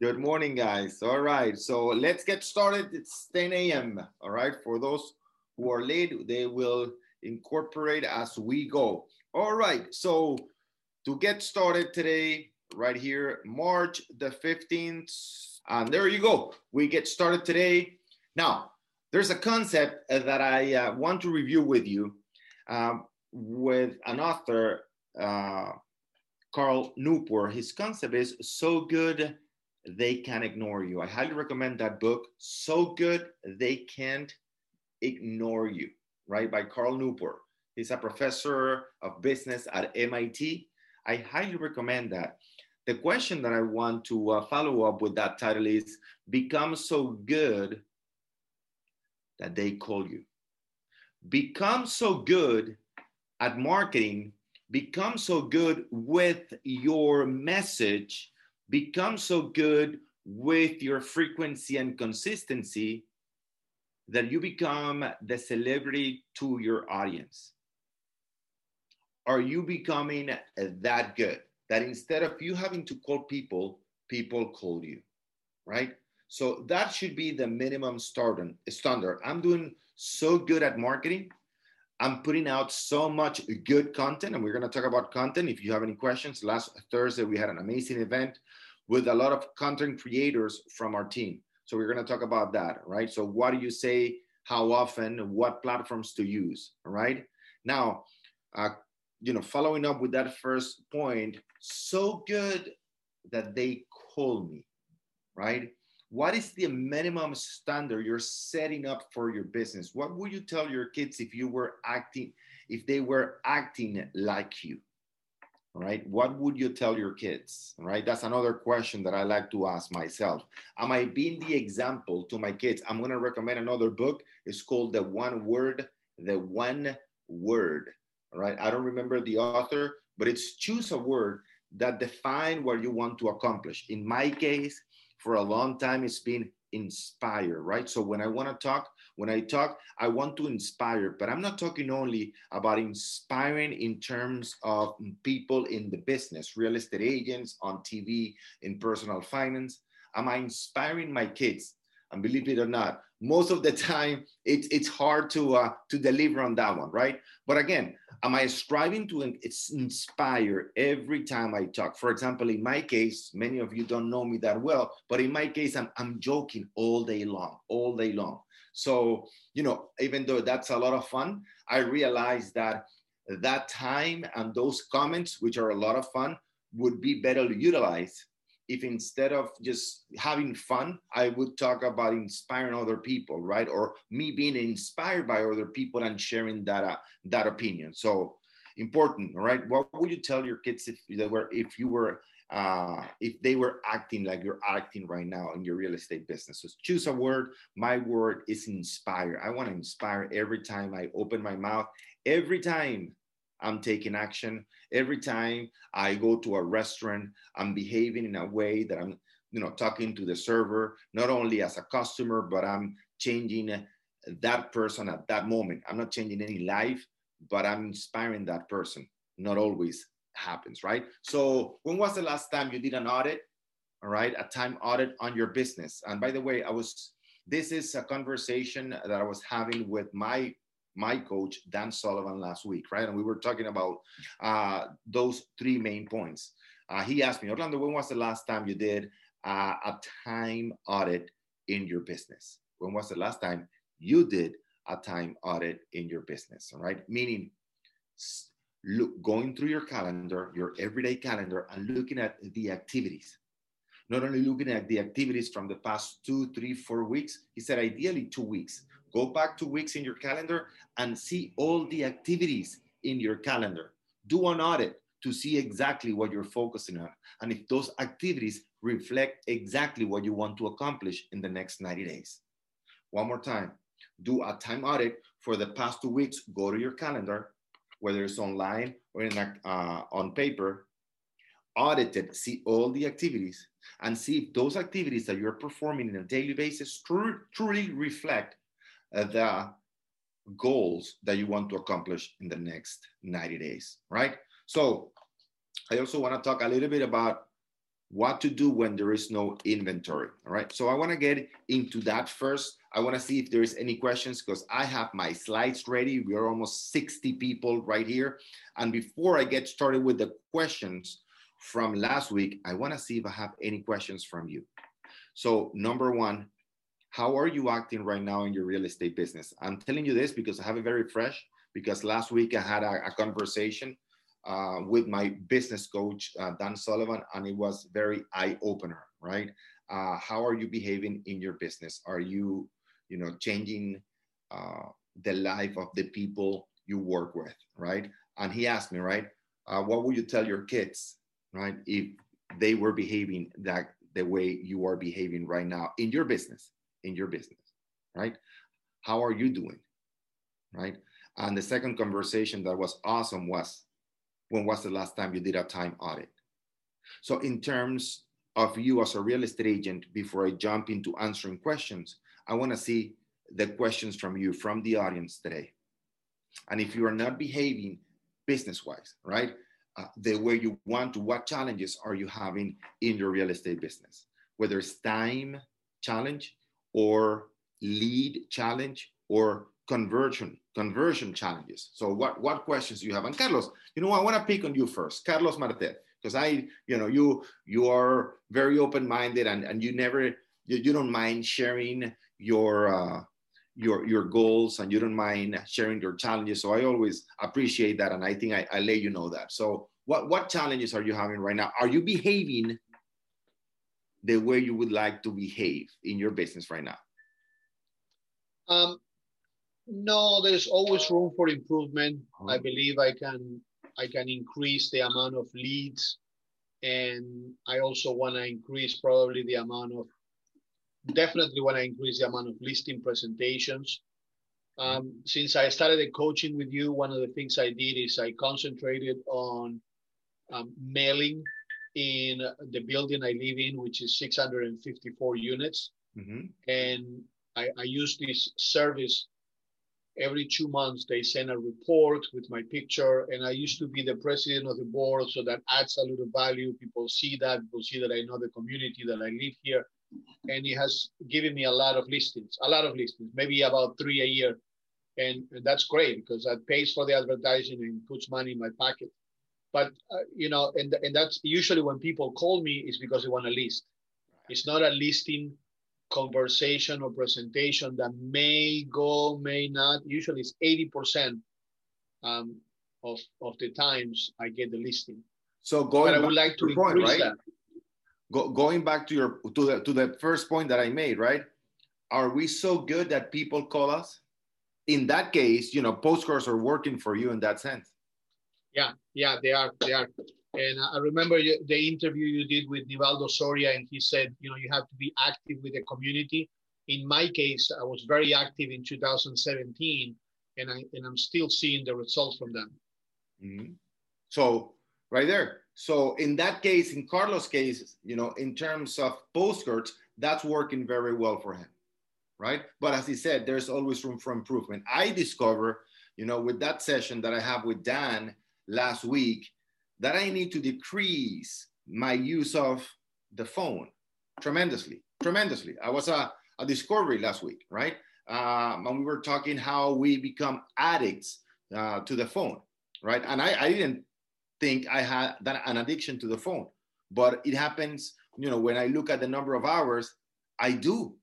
Good morning, guys. All right, so let's get started. It's 10 a.m. All right, for those who are late, they will incorporate as we go. All right, so to get started today, right here, March the 15th, and there you go. We get started today. Now, there's a concept that I want to review with you with an author, Carl Newport. His concept is So Good They Can't Ignore You. I highly recommend that book, So Good They Can't Ignore You, right, by Carl Newport. He's a professor of business at MIT. I highly recommend that. The question that I want to follow up with that title is, become so good that they call you. Become so good at marketing, become so good with your message, become so good with your frequency and consistency that you become the celebrity to your audience. Are you becoming that good? That instead of you having to call people, people call you, right? So that should be the minimum standard. I'm doing so good at marketing. I'm putting out so much good content, and we're going to talk about content. If you have any questions, last Thursday, we had an amazing event with a lot of content creators from our team. So we're going to talk about that, right? So what do you say, how often, what platforms to use, all right? Now, you know, following up with that first point, so good that they call me, right? What is the minimum standard you're setting up for your business? What would you tell your kids if they were acting like you, right? What would you tell your kids, right? That's another question that I like to ask myself. Am I being the example to my kids? I'm going to recommend another book. It's called The One Word, The One Word, all right? I don't remember the author, but it's choose a word that defines what you want to accomplish. In my case, for a long time, it's been inspire, right? So when I want to talk, when I talk, I want to inspire, but I'm not talking only about inspiring in terms of people in the business, real estate agents, on TV, in personal finance. Am I inspiring my kids? And believe it or not, most of the time, it's hard to deliver on that one, right? But again, am I striving to inspire every time I talk? For example, in my case, many of you don't know me that well, but in my case, I'm joking all day long, all day long. So, you know, even though that's a lot of fun, I realized that that time and those comments, which are a lot of fun, would be better utilized if instead of just having fun, I would talk about inspiring other people, right? Or me being inspired by other people and sharing that, that opinion. So important, right? What would you tell your kids if they were acting like you're acting right now in your real estate business? So choose a word. My word is inspire. I want to inspire every time I open my mouth, every time I'm taking action. Every time I go to a restaurant, I'm behaving in a way that I'm, you know, talking to the server, not only as a customer, but I'm changing that person at that moment. I'm not changing any life, but I'm inspiring that person. Not always happens, right? So when was the last time you did an audit, all right, a time audit on your business? And by the way, this is a conversation that I was having with my coach, Dan Sullivan, last week, right? And we were talking about those three main points. He asked me, Orlando, when was the last time you did a time audit in your business? When was the last time you did a time audit in your business, all right? Meaning, look, going through your calendar, your everyday calendar, and looking at the activities. Not only looking at the activities from the past 2, 3, 4 weeks, he said ideally 2 weeks. Go back 2 weeks in your calendar and see all the activities in your calendar. Do an audit to see exactly what you're focusing on and if those activities reflect exactly what you want to accomplish in the next 90 days. One more time, do a time audit for the past 2 weeks. Go to your calendar, whether it's online or on paper. Audit it, see all the activities, and see if those activities that you're performing on a daily basis truly reflect the goals that you want to accomplish in the next 90 days, right? So I also want to talk a little bit about what to do when there is no inventory. All right, so I want to get into that first. I want to see if there is any questions because I have my slides ready. We are almost 60 people right here. And before I get started with the questions from last week, I want to see if I have any questions from you. So number one, how are you acting right now in your real estate business? I'm telling you this because I have it very fresh, because last week I had a conversation with my business coach, Dan Sullivan, and it was very eye-opener, right? How are you behaving in your business? Are you, changing the life of the people you work with, right? And he asked me, right, what would you tell your kids, right, if they were behaving that the way you are behaving right now in your business? In your business, right? How are you doing, right? And the second conversation that was awesome was, when was the last time you did a time audit? So in terms of you as a real estate agent, before I jump into answering questions, I want to see the questions from you, from the audience today. And if you are not behaving business-wise, right, the way you want to, what challenges are you having in your real estate business? Whether it's time challenge, or lead challenge, or conversion challenges. So what questions do you have? And Carlos, I want to pick on you first, Carlos Martel, because you are very open-minded and you don't mind sharing your goals, and you don't mind sharing your challenges. So I always appreciate that, and I think I let you know that. So what challenges are you having right now? Are you behaving the way you would like to behave in your business right now? No, there's always room for improvement. Oh. I believe I can increase the amount of leads, and I also want to increase probably the amount of, definitely want to increase the amount of listing presentations. Since I started the coaching with you, one of the things I did is I concentrated on mailing in the building I live in, which is 654 units. Mm-hmm. And I use this service. Every 2 months, they send a report with my picture. And I used to be the president of the board, so that adds a little value. People see that. People see that I know the community, that I live here. And it has given me a lot of listings, maybe about 3 a year. And that's great because that pays for the advertising and puts money in my pocket. But, and that's usually when people call me is because they want a list. It's not a listing conversation or presentation that may go, may not. Usually it's 80% of the times I get the listing. So going back, I would like to increase point, right? That. Going back to your to the first point that I made, right? Are we so good that people call us? In that case, postcards are working for you in that sense. Yeah, they are. And I remember the interview you did with Nivaldo Soria, and he said, you have to be active with the community. In my case, I was very active in 2017, and I'm still seeing the results from them. Mm-hmm. So right there. So in that case, in Carlos' case, in terms of postcards, that's working very well for him, right? But as he said, there's always room for improvement. I discover, with that session that I have with Dan last week, that I need to decrease my use of the phone tremendously. I was a discovery last week, right? And we were talking how we become addicts to the phone, right? And I didn't think I had an addiction to the phone, but it happens, when I look at the number of hours, I do,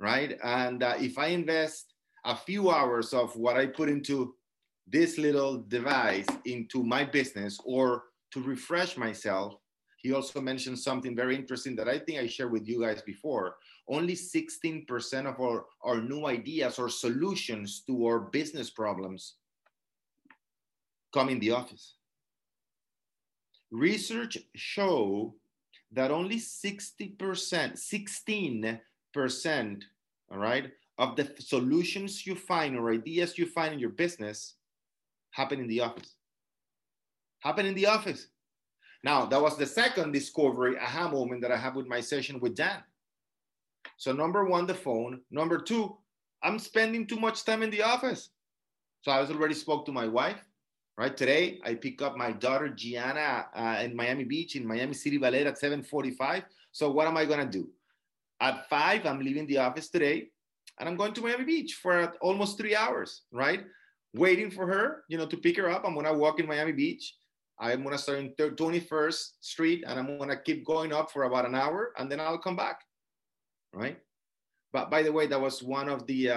right? And if I invest a few hours of what I put into this little device into my business or to refresh myself. He also mentioned something very interesting that I think I shared with you guys before. Only 16% of our new ideas or solutions to our business problems come in the office. Research show that only 16%, all right, of the solutions you find or ideas you find in your business happen in the office. Now, that was the second discovery, aha moment that I have with my session with Dan. So number one, the phone. Number two, I'm spending too much time in the office. So I already spoke to my wife, right? Today, I pick up my daughter Gianna in Miami Beach, in Miami City Ballet at 7:45. So what am I gonna do? At 5, I'm leaving the office today and I'm going to Miami Beach for almost 3 hours, right? Waiting for her, you know, to pick her up. I'm gonna walk in Miami Beach. I'm gonna start in 21st Street and I'm gonna keep going up for about an hour and then I'll come back, right? But by the way, that was one of the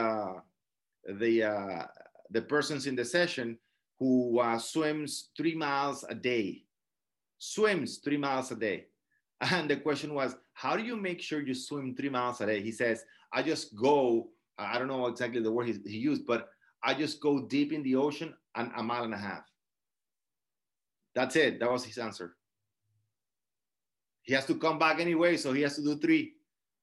persons in the session who swims 3 miles a day, swims 3 miles a day. And the question was, how do you make sure you swim 3 miles a day? He says, I just go, I don't know exactly the word he used, but I just go deep in the ocean and 1.5 miles. That's it. That was his answer. He has to come back anyway, so he has to do 3,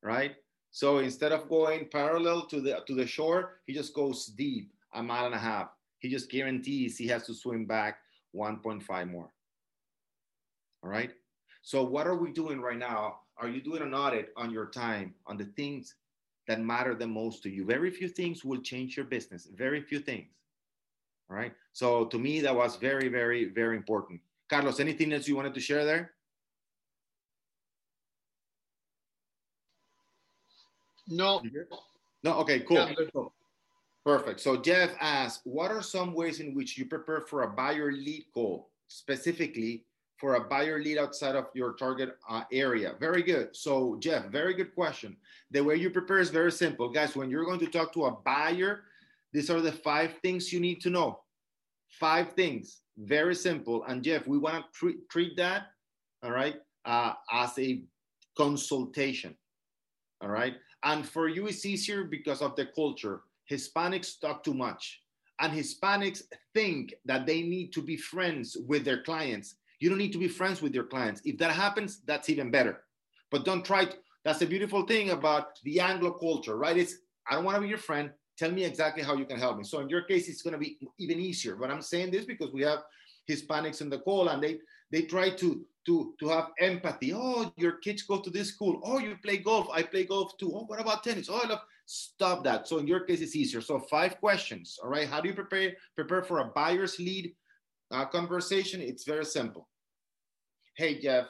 right? So instead of going parallel to the shore, he just goes deep 1.5 miles. He just guarantees he has to swim back 1.5 more. All right? So what are we doing right now? Are you doing an audit on your time, on the things that matter the most to you? Very few things will change your business. Very few things. All right? So to me, that was very, very, very important. Carlos, anything else you wanted to share there? No. No? Okay, cool. Yeah, cool. Perfect. So Jeff asks, what are some ways in which you prepare for a buyer lead call, specifically for a buyer lead outside of your target area? Very good. So Jeff, very good question. The way you prepare is very simple. Guys, when you're going to talk to a buyer, these are the 5 things you need to know. 5 things, very simple. And Jeff, we want to treat that, all right, as a consultation, all right? And for you, it's easier because of the culture. Hispanics talk too much. And Hispanics think that they need to be friends with their clients. You don't need to be friends with your clients. If that happens, that's even better. But don't try to, that's the beautiful thing about the Anglo culture, right? It's, I don't want to be your friend. Tell me exactly how you can help me. So in your case, it's going to be even easier. But I'm saying this because we have Hispanics in the call and they try to have empathy. Oh, your kids go to this school. Oh, you play golf. I play golf too. Oh, what about tennis? Oh, I love. Stop that. So in your case, it's easier. So 5 questions, all right? How do you prepare for a buyer's lead conversation? It's very simple. Hey, Jeff,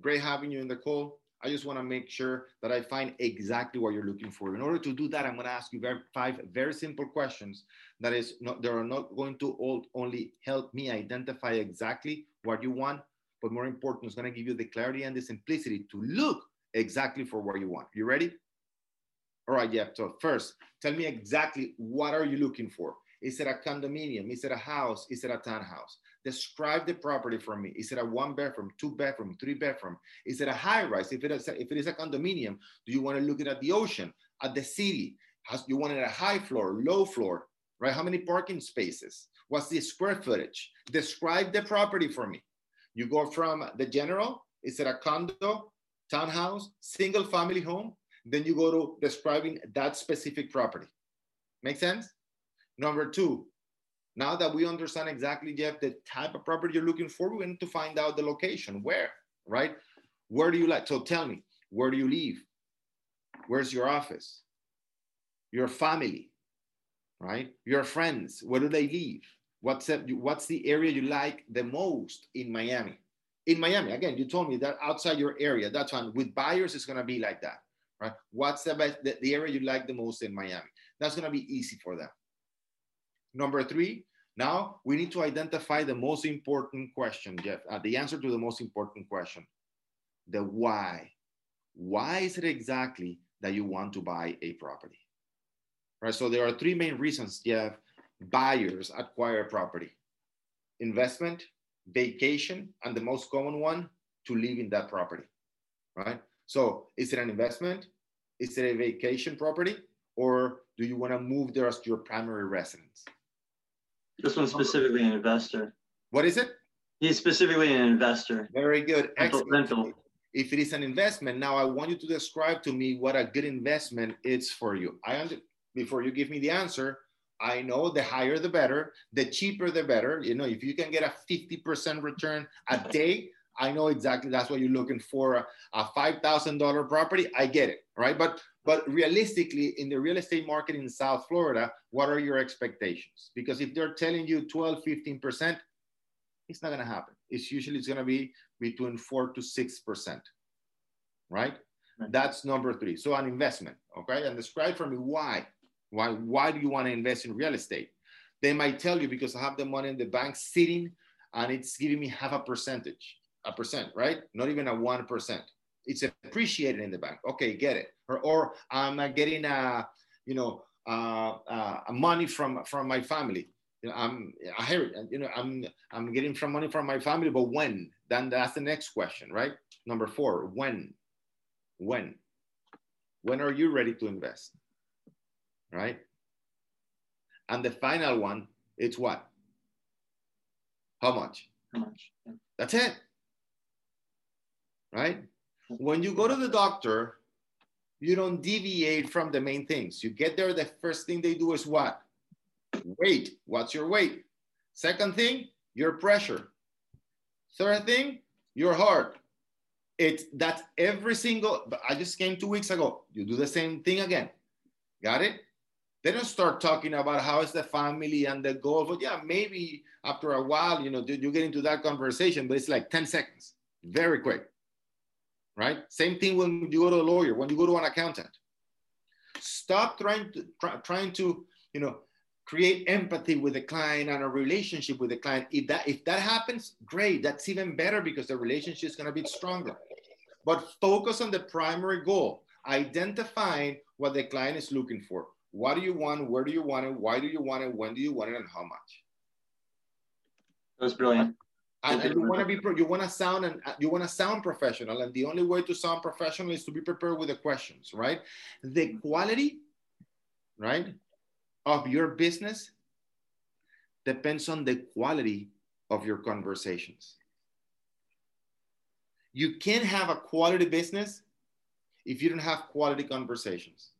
great having you in the call. I just want to make sure that I find exactly what you're looking for. In order to do that, I'm going to ask you 5 very simple questions. That is, they are not going to only help me identify exactly what you want, but more important, it's going to give you the clarity and the simplicity to look exactly for what you want. You ready? All right, Jeff, so first, tell me exactly what are you looking for? Is it a condominium? Is it a house? Is it a townhouse? Describe the property for me. Is it a 1-bedroom, 2-bedroom, 3-bedroom? Is it a high-rise? If it is a condominium, do you want to look it at the ocean, at the city? You want it a high floor, low floor, right? How many parking spaces? What's the square footage? Describe the property for me. You go from the general, is it a condo, townhouse, single-family home? Then you go to describing that specific property. Make sense? Number 2, now that we understand exactly, Jeff, the type of property you're looking for, we need to find out the location, where, right? Where do you live? So tell me, where do you live? Where's your office? Your family, right? Your friends, where do they live? What's the area you like the most in Miami? In Miami, again, you told me that outside your area, that's fine. With buyers, it's gonna be like that. Right? What's the area you like the most in Miami? That's going to be easy for them. Number 3, now we need to identify the most important question, Jeff, the answer to the most important question, the why. Why is it exactly that you want to buy a property? Right? So there are 3 main reasons, Jeff, buyers acquire property. Investment, vacation, and the most common one, to live in that property, right? So is it an investment? Is it a vacation property? Or do you want to move there as your primary residence? This one's specifically an investor. What is it? He's specifically an investor. Very good. Excellent. Rental. If it is an investment, now I want you to describe to me what a good investment is for you. Before you give me the answer, I know the higher the better, the cheaper the better. You know, if you can get a 50% return a day, I know exactly that's what you're looking for, a $5,000 property. I get it, right? But But realistically, in the real estate market in South Florida, what are your expectations? Because if they're telling you 12, 15%, it's not going to happen. It's usually going to be between 4 to 6%, right? That's number three. So an investment, okay? And describe for me why do you want to invest in real estate? They might tell you because I have the money in the bank sitting and it's giving me half a percent, right? Not even a 1%. It's appreciated in the bank. Okay, get it. Or I'm getting money from my family. You know, I'm getting some money from my family, but when? Then that's the next question, right? Number four, when? When are you ready to invest, right? And the final one, it's what? How much? That's it, right? When you go to the doctor, you don't deviate from the main things. You get there, the first thing they do is what? Weight. What's your weight? Second thing, your pressure. Third thing, your heart. That's every single, I just came 2 weeks ago. You do the same thing again. Got it? They don't start talking about how is the family and the goal. But yeah, maybe after a while, you get into that conversation, but it's like 10 seconds, very quick, right? Same thing when you go to a lawyer, when you go to an accountant. Stop trying to create empathy with the client and a relationship with the client. If that happens, great, that's even better because the relationship is going to be stronger. But focus on the primary goal, identifying what the client is looking for. What do you want? Where do you want it? Why do you want it? When do you want it? And how much? That was brilliant. And you want to sound professional, and the only way to sound professional is to be prepared with the questions, right? The quality, right, of your business depends on the quality of your conversations. You can't have a quality business if you don't have quality conversations.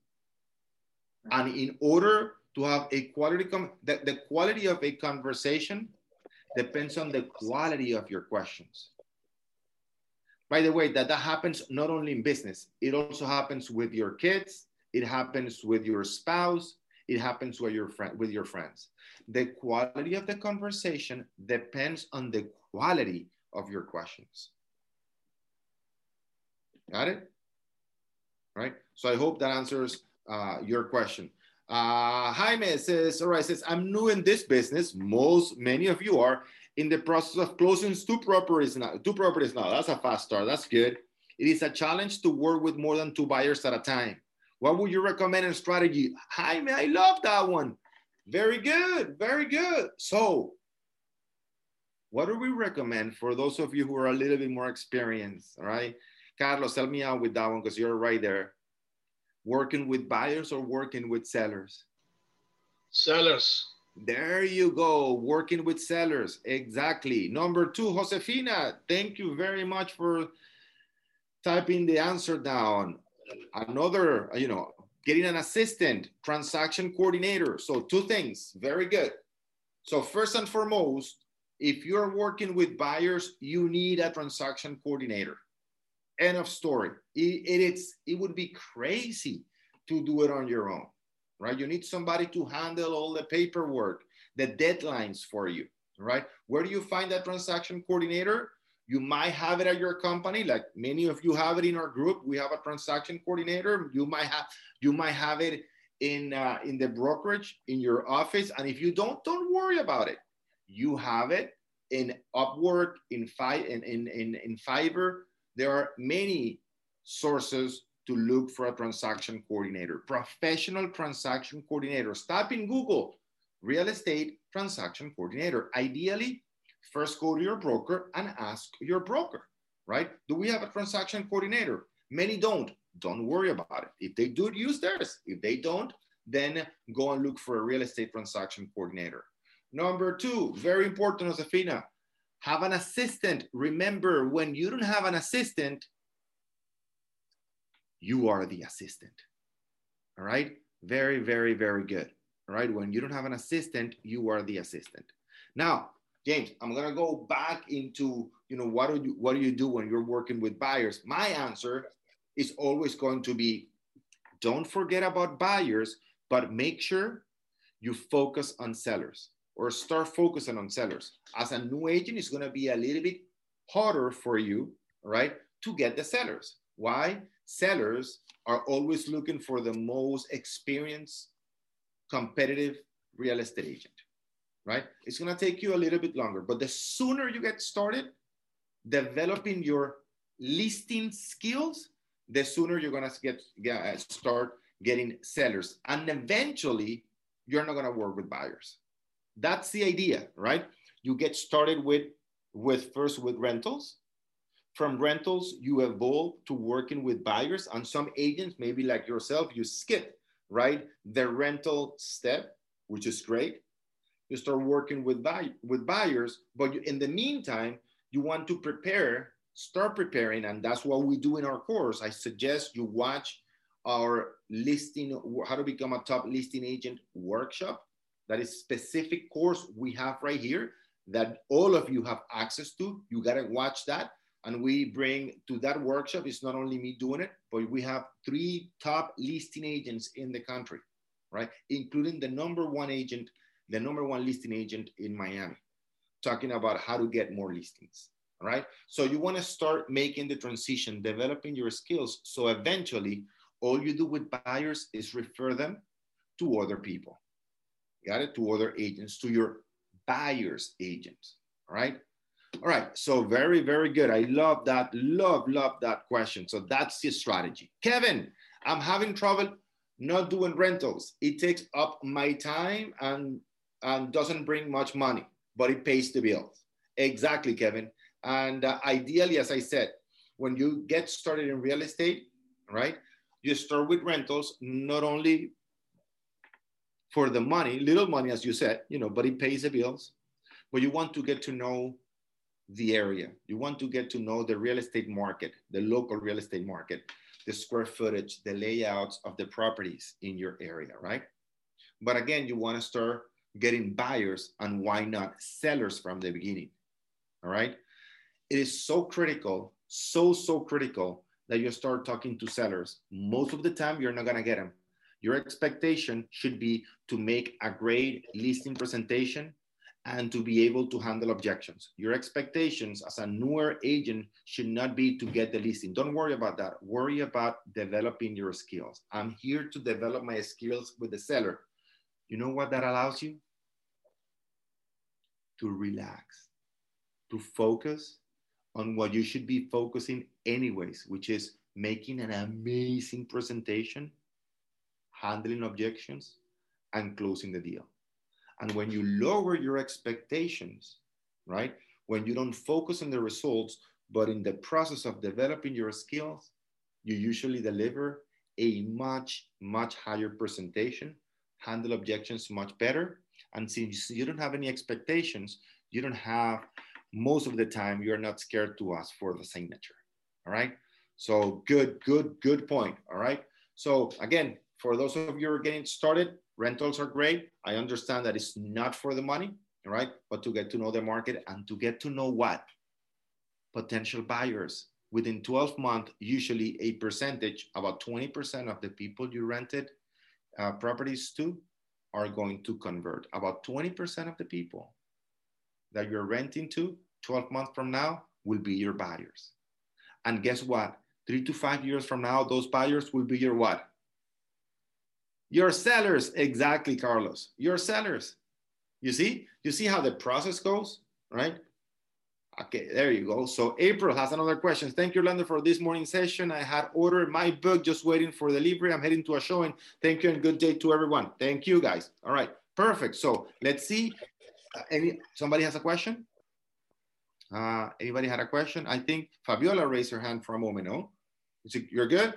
And in order to have a quality, the quality of a conversation depends on the quality of your questions. By the way, that happens not only in business, it also happens with your kids, it happens with your spouse, it happens with your friends. The quality of the conversation depends on the quality of your questions. Got it? Right? So I hope that answers your question. Jaime says, all right, says, I'm new in this business. Many of you are in the process of closing two properties now. That's a fast start. That's good. It is a challenge to work with more than two buyers at a time. What would you recommend in strategy? Jaime, I love that one. Very good. Very good. So what do we recommend for those of you who are a little bit more experienced? All right. Carlos, help me out with that one because you're right there. Working with buyers or working with sellers? Sellers. There you go. Working with sellers. Exactly. Number two, Josefina, thank you very much for typing the answer down. Another, getting an assistant, transaction coordinator. So two things. Very good. So first and foremost, if you're working with buyers, you need a transaction coordinator. End of story. It would be crazy to do it on your own, right? You need somebody to handle all the paperwork, the deadlines for you, right? Where do you find that transaction coordinator? You might have it at your company, like many of you have it in our group. We have a transaction coordinator. You might have it in the brokerage, in your office. And if you don't worry about it. You have it in Upwork, in Fiverr. There are many sources to look for a transaction coordinator, professional transaction coordinators. Type in Google, real estate transaction coordinator. Ideally, first go to your broker and ask your broker, right? Do we have a transaction coordinator? Many don't. Don't worry about it. If they do, use theirs. If they don't, then go and look for a real estate transaction coordinator. Number two, very important, Josefina. Have an assistant. Remember, when you don't have an assistant, you are the assistant. All right? Very, very, very good. All right? When you don't have an assistant, you are the assistant. Now, James, I'm going to go back into, what do you do when you're working with buyers? My answer is always going to be Don't forget about buyers, but make sure you focus on sellers, or start focusing on sellers. As a new agent, it's gonna be a little bit harder for you, right, to get the sellers. Why? Sellers are always looking for the most experienced, competitive real estate agent, right? It's gonna take you a little bit longer, but the sooner you get started developing your listing skills, the sooner you're gonna start getting sellers. And eventually, you're not gonna work with buyers. That's the idea, right? You get started with rentals. From rentals, you evolve to working with buyers. And some agents, maybe like yourself, you skip, right, the rental step, which is great. You start working with buyers, but you, in the meantime, you want to prepare, start preparing, and that's what we do in our course. I suggest you watch our listing, how to become a top listing agent workshop. That is specific course we have right here that all of you have access to. You gotta watch that. And we bring to that workshop, it's not only me doing it, but we have 3 top listing agents in the country, right? Including the number one listing agent in Miami, talking about how to get more listings, right? So you wanna start making the transition, developing your skills. So eventually all you do with buyers is refer them to other people. Got it? To other agents, to your buyer's agents, all right? All right, so very, very good. I love that, love that question. So that's the strategy. Kevin, I'm having trouble not doing rentals. It takes up my time and doesn't bring much money, but it pays the bills. Exactly, Kevin. And ideally, as I said, when you get started in real estate, right, you start with rentals, not only for the money, little money, as you said, you know, but it pays the bills. But you want to get to know the area. You want to get to know the real estate market, the local real estate market, the square footage, the layouts of the properties in your area, right? But again, you want to start getting buyers and why not sellers from the beginning, all right? It is so critical, so critical that you start talking to sellers. Most of the time, you're not going to get them. Your expectation should be to make a great listing presentation and to be able to handle objections. Your expectations as a newer agent should not be to get the listing. Don't worry about that. Worry about developing your skills. I'm here to develop my skills with the seller. You know what that allows you? To relax, to focus on what you should be focusing anyways, which is making an amazing presentation, handling objections, and closing the deal. And when you lower your expectations, right? When you don't focus on the results, but in the process of developing your skills, you usually deliver a much higher presentation, handle objections much better. And since you don't have any expectations, you don't have, most of the time, you're not scared to ask for the signature, all right? So good point, all right? So again, for those of you who are getting started, rentals are great. I understand that it's not for the money, right? But to get to know the market and to get to know what? Potential buyers. Within 12 months, usually a percentage, about 20% of the people you rented properties to are going to convert. About 20% of the people that you're renting to 12 months from now will be your buyers. And guess what? 3 to 5 years from now, those buyers will be your what? Your sellers, exactly, Carlos, your sellers. You see how the process goes, right? Okay, there you go. So April has another question. Thank you, Orlando, for this morning session. I had ordered my book, just waiting for delivery. I'm heading to a showing. Thank you and good day to everyone. Thank you, guys. All right, perfect. So let's see, somebody has a question? Anybody had a question? I think Fabiola raised her hand for a moment, no? You're good?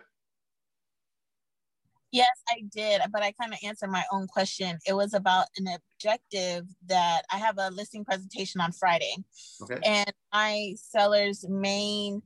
Yes, I did, but I kind of answered my own question. It was about an objective that I have a listing presentation on Friday. Okay. And my seller's main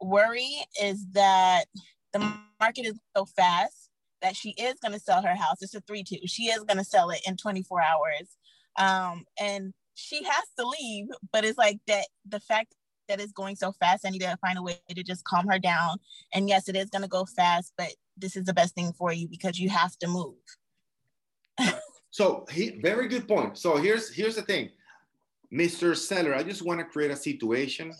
worry is that the market is so fast that she is going to sell her house. It's a 3-2. She is going to sell it in 24 hours. And she has to leave, but it's like that the fact that it's going so fast, I need to find a way to just calm her down. And yes, it is going to go fast, but this is the best thing for you because you have to move. So very good point. So here's the thing, Mr. Seller, I just want to create a situation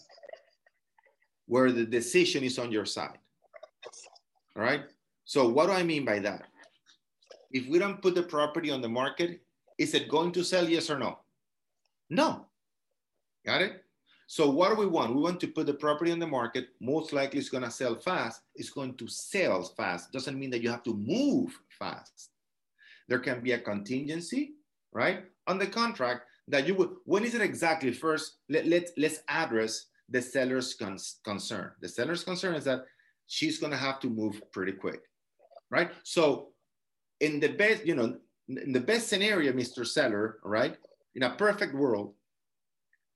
where the decision is on your side. All right. So what do I mean by that? If we don't put the property on the market, is it going to sell? Yes or no? No. Got it? So what do we want? We want to put the property on the market. Most likely it's going to sell fast. It's going to sell fast. Doesn't mean that you have to move fast. There can be a contingency, right, on the contract that you would, when is it exactly? First, let's address the seller's concern. The seller's concern is that she's going to have to move pretty quick, right? So in the best, you know, in the best scenario, Mr. Seller, right, in a perfect world,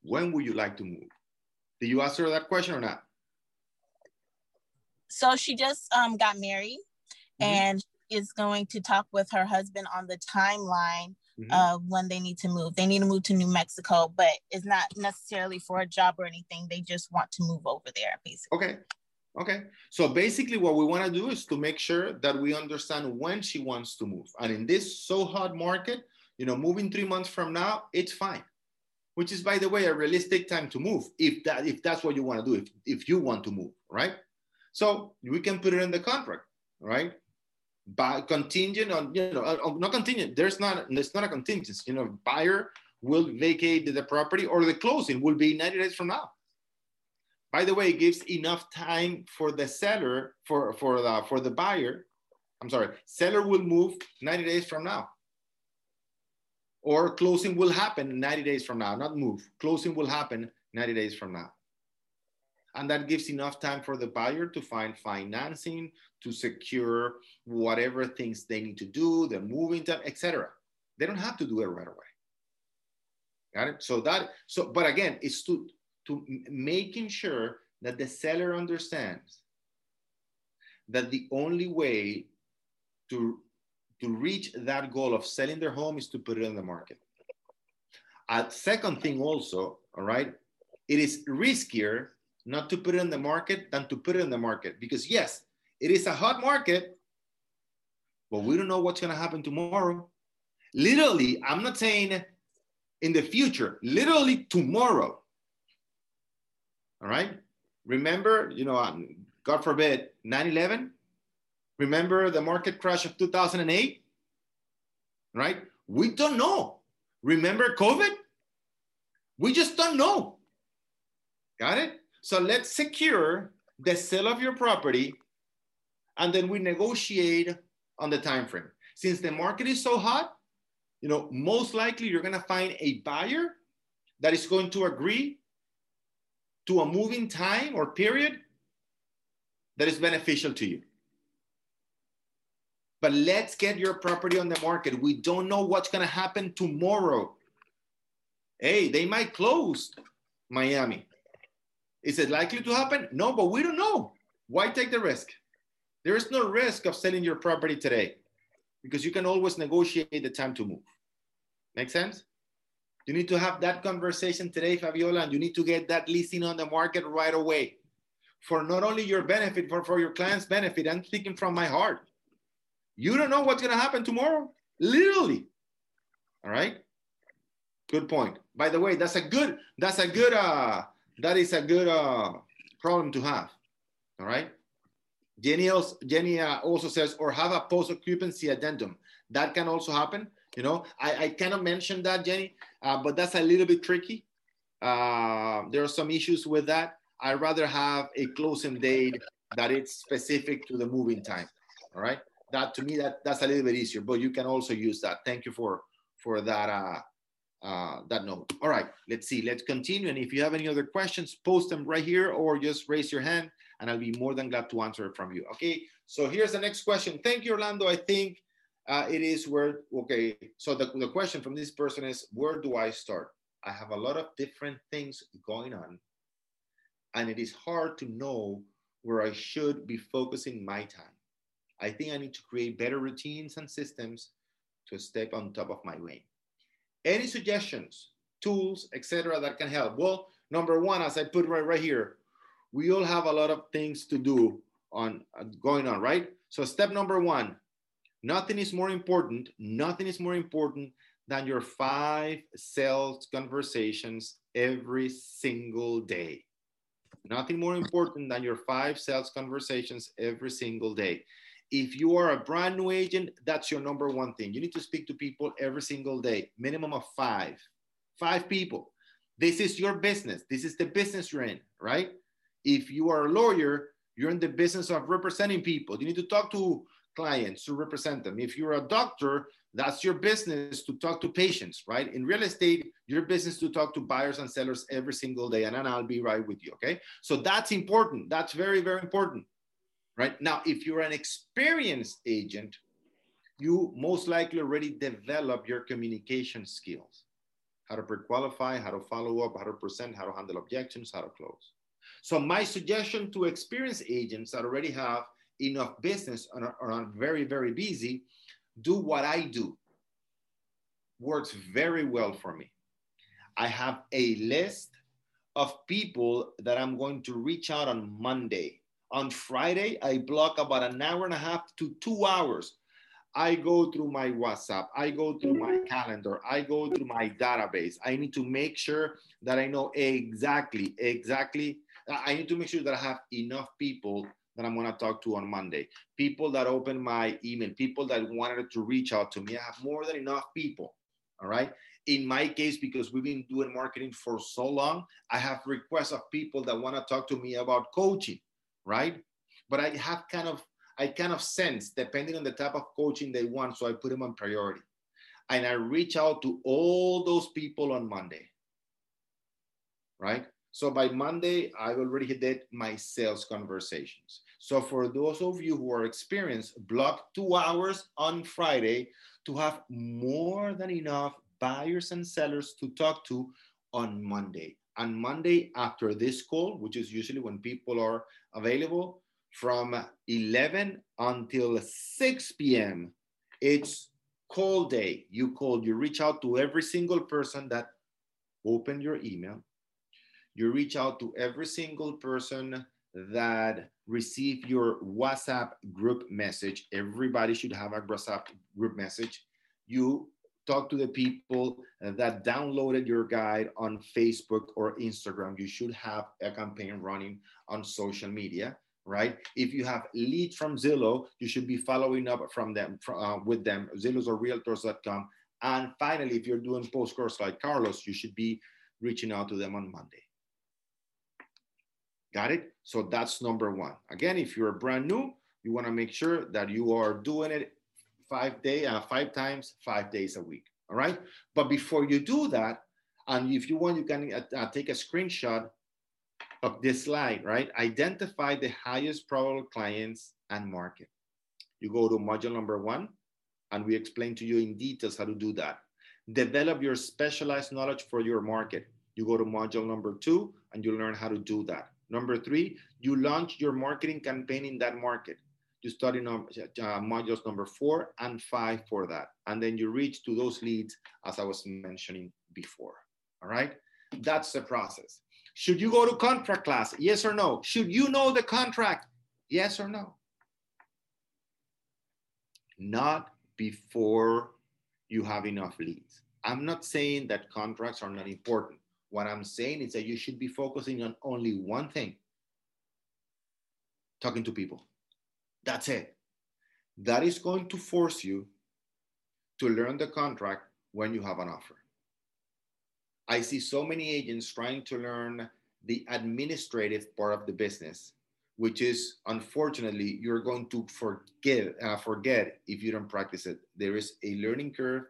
when would you like to move? Did you ask her that question or not? So she just got married, mm-hmm. and is going to talk with her husband on the timeline, mm-hmm. of when they need to move. They need to move to New Mexico, but it's not necessarily for a job or anything. They just want to move over there, basically. Okay. Okay. So basically what we want to do is to make sure that we understand when she wants to move. And in this so hot market, you know, moving 3 months from now, it's fine. Which is, by the way, a realistic time to move if that's what you want to do, if you want to move, right? So we can put it in the contract, right? But contingent on, you know, not contingent, there's not a contingency, you know, buyer will vacate the property or the closing will be 90 days from now. By the way, it gives enough time for the seller, for the buyer, I'm sorry, seller will move 90 days from now. Or closing will happen 90 days from now, not move. Closing will happen 90 days from now. And that gives enough time for the buyer to find financing, to secure whatever things they need to do, the moving time, etc. They don't have to do it right away. Got it? But again, it's to making sure that the seller understands that the only way to reach that goal of selling their home is to put it on the market. A second thing also, all right, it is riskier not to put it on the market than to put it on the market, because yes, it is a hot market, but we don't know what's going to happen tomorrow. Literally, I'm not saying in the future, literally tomorrow. All right. Remember, you know, God forbid, 9/11. Remember the market crash of 2008, right? We don't know. Remember COVID? We just don't know. Got it? So let's secure the sale of your property, and then we negotiate on the time frame. Since the market is so hot, you know, most likely you're going to find a buyer that is going to agree to a moving time or period that is beneficial to you. But let's get your property on the market. We don't know what's going to happen tomorrow. Hey, they might close Miami. Is it likely to happen? No, but we don't know. Why take the risk? There is no risk of selling your property today because you can always negotiate the time to move. Make sense? You need to have that conversation today, Fabiola, and you need to get that listing on the market right away for not only your benefit, but for your client's benefit. I'm speaking from my heart. You don't know what's going to happen tomorrow, literally. All right. Good point. By the way, that is a good problem to have. All right. Jenny also says, or have a post-occupancy addendum. That can also happen. You know, I cannot mention that, Jenny, but that's a little bit tricky. There are some issues with that. I'd rather have a closing date that it's specific to the moving time. All right. That to me, that's a little bit easier, but you can also use that. Thank you for that that note. All right, let's see. Let's continue. And if you have any other questions, post them right here or just raise your hand, and I'll be more than glad to answer it from you. Okay, so here's the next question. Thank you, Orlando. I think it is where, okay, so the question from this person is, where do I start? I have a lot of different things going on, and it is hard to know where I should be focusing my time. I think I need to create better routines and systems to step on top of my game. Any suggestions, tools, etc. that can help? Well, number one, as I put right here, we all have a lot of things to do going on, right? So step number one, nothing is more important than your 5 sales conversations every single day. Nothing more important than your 5 sales conversations every single day. If you are a brand new agent, that's your number one thing. You need to speak to people every single day, minimum of 5 people. This is your business. This is the business you're in, right? If you are a lawyer, you're in the business of representing people. You need to talk to clients to represent them. If you're a doctor, that's your business to talk to patients, right? In real estate, your business to talk to buyers and sellers every single day, and then I'll be right with you, okay? So that's important. That's very, very important, right? Now, if you're an experienced agent, you most likely already develop your communication skills, how to pre-qualify, how to follow up, how to present, how to handle objections, how to close. So my suggestion to experienced agents that already have enough business and are very, very busy, do what I do. Works very well for me. I have a list of people that I'm going to reach out on Monday. On Friday, I block about an hour and a half to 2 hours. I go through my WhatsApp. I go through my calendar. I go through my database. I need to make sure that I know exactly. I need to make sure that I have enough people that I'm going to talk to on Monday. People that open my email, people that wanted to reach out to me. I have more than enough people, all right? In my case, because we've been doing marketing for so long, I have requests of people that want to talk to me about coaching, right? But I have kind of sense, depending on the type of coaching they want, so I put them on priority. And I reach out to all those people on Monday, right? So by Monday, I've already hit my sales conversations. So for those of you who are experienced, block 2 hours on Friday to have more than enough buyers and sellers to talk to on Monday. On Monday after this call, which is usually when people are available, from 11 until 6 p.m., it's call day. You call, you reach out to every single person that opened your email. You reach out to every single person that received your WhatsApp group message. Everybody should have a WhatsApp group message. You talk to the people that downloaded your guide on Facebook or Instagram. You should have a campaign running on social media, right? If you have leads from Zillow, you should be following up from them, with them, ZillowsOrRealtors.com. And finally, if you're doing postcards like Carlos, you should be reaching out to them on Monday. Got it? So that's number one. Again, if you're brand new, you want to make sure that you are doing it 5 days a week. All right. But before you do that, and if you want, you can take a screenshot of this slide, right? Identify the highest probable clients and market. You go to module number 1, and we explain to you in details how to do that. Develop your specialized knowledge for your market. You go to module number 2, and you learn how to do that. Number 3, you launch your marketing campaign in that market. You study modules number 4 and 5 for that. And then you reach to those leads as I was mentioning before, all right? That's the process. Should you go to contract class? Yes or no? Should you know the contract? Yes or no? Not before you have enough leads. I'm not saying that contracts are not important. What I'm saying is that you should be focusing on only one thing, talking to people. That's it. That is going to force you to learn the contract when you have an offer. I see so many agents trying to learn the administrative part of the business, which is, unfortunately, you're going to forget if you don't practice it. There is a learning curve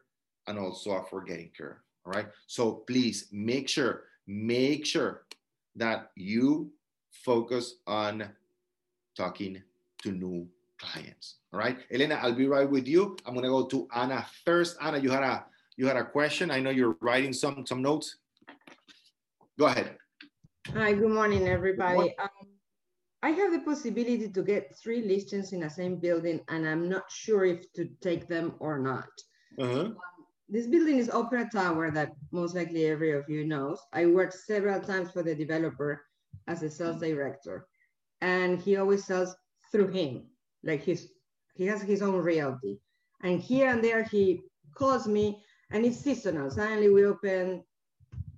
and also a forgetting curve. All right. So please make sure that you focus on talking to new clients. All right. Elena, I'll be right with you. I'm going to go to Anna first. Anna, you had a question. I know you're writing some notes. Go ahead. Hi, good morning, everybody. Good morning. I have the possibility to get 3 listings in the same building, and I'm not sure if to take them or not. Uh-huh. This building is Opera Tower, that most likely every of you knows. I worked several times for the developer as a sales director, and he always sells through him, like he's He has his own realty. And here and there, he calls me, and it's seasonal. Suddenly we open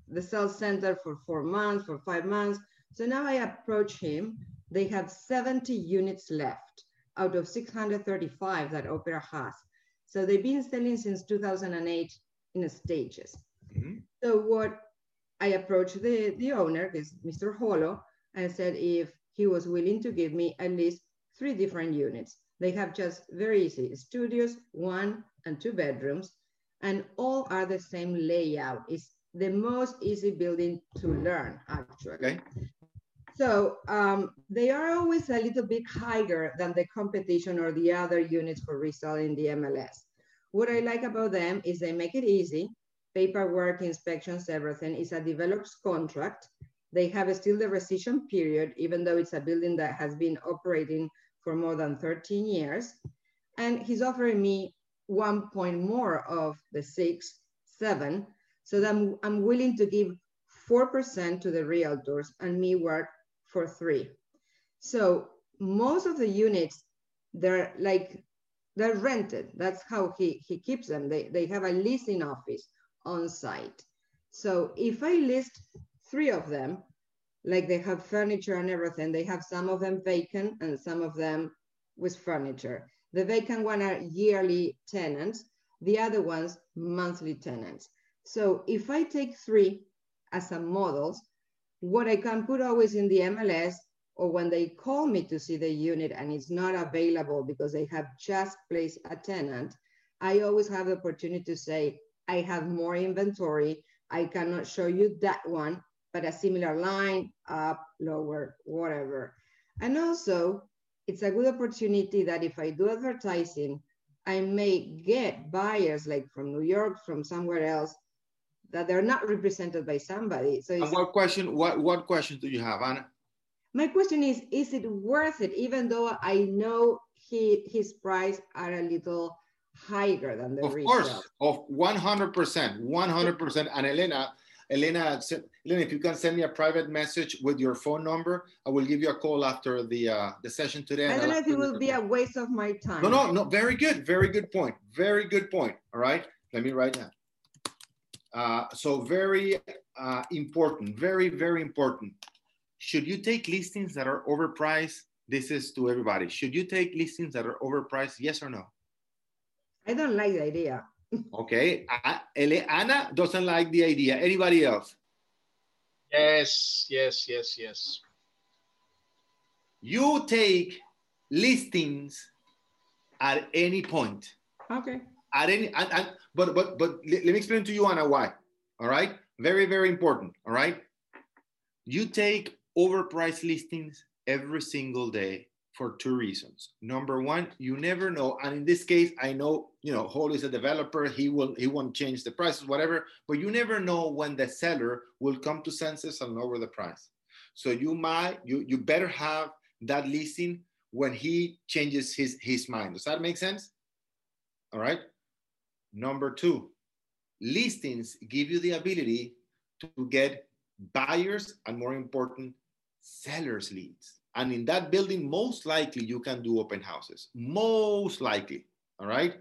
the sales center for 4 months, for 5 months. So now I approach him. They have 70 units left out of 635 that Opera has. So they've been selling since 2008 in stages. Mm-hmm. So what I approached the owner, is Mr. Holo, and said if he was willing to give me at least 3 different units. They have just very easy studios, 1 and 2 bedrooms, and all are the same layout. It's the most easy building to learn, actually. Okay. So they are always a little bit higher than the competition or the other units for resale in the MLS. What I like about them is they make it easy. Paperwork, inspections, everything. It's a developed contract. They have still the rescission period, even though it's a building that has been operating for more than 13 years. And he's offering me 1 point more of the 6, 7. So that I'm willing to give 4% to the realtors and me work for 3. So most of the units, they're rented. That's how he keeps them. They have a leasing office on site. So if I list 3 of them, like they have furniture and everything, they have some of them vacant and some of them with furniture. The vacant one are yearly tenants, the other ones monthly tenants. So if I take 3 as a models, what I can put always in the MLS, or when they call me to see the unit and it's not available because they have just placed a tenant, I always have the opportunity to say, I have more inventory. I cannot show you that one, but a similar line, up, lower, whatever. And also, it's a good opportunity that if I do advertising, I may get buyers like from New York, from somewhere else, that they're not represented by somebody. So it's, what question do you have, Anna? My question is it worth it? Even though I know his price are a little higher than the retail. Of course, of 100%, 100%. And Elena, if you can send me a private message with your phone number, I will give you a call after the session today. I don't know if it will be a waste of my time. No, no, no, very good point, very good point, all right? Let me write that. So very important, very, very important. Should you take listings that are overpriced? This is to everybody. Should you take listings that are overpriced, yes or no? I don't like the idea. Okay, Anna doesn't like the idea. Anybody else? Yes, yes, yes, yes. You take listings at any point. Okay. At any, but let me explain to you, Anna, why. All right, very, very important. All right, you take overpriced listings every single day for 2 reasons. Number one, you never know. And in this case, I know, you know, Holo is a developer. He won't change the prices, whatever, but you never know when the seller will come to senses and lower the price. So you better have that listing when he changes his mind. Does that make sense? All right. Number 2, listings give you the ability to get buyers and, more important, sellers leads. And in that building, most likely you can do open houses, most likely, all right?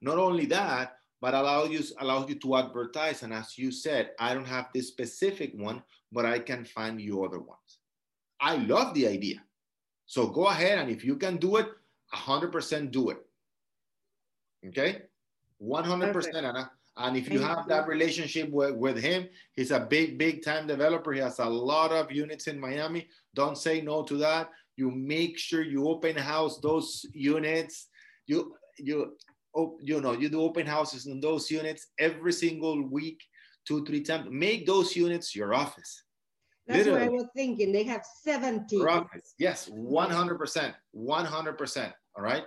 Not only that, but allows you to advertise. And as you said, I don't have this specific one, but I can find you other ones. I love the idea. So go ahead, and if you can do it, 100% do it, okay? 100%, Anna. And if you have that relationship with him, he's a big, big time developer. He has a lot of units in Miami. Don't say no to that. You make sure you open house those units. You do open houses in those units every single week, 2, 3 times. Make those units your office. That's literally what I was thinking. They have 70. Your office. Yes, 100%, 100%, all right?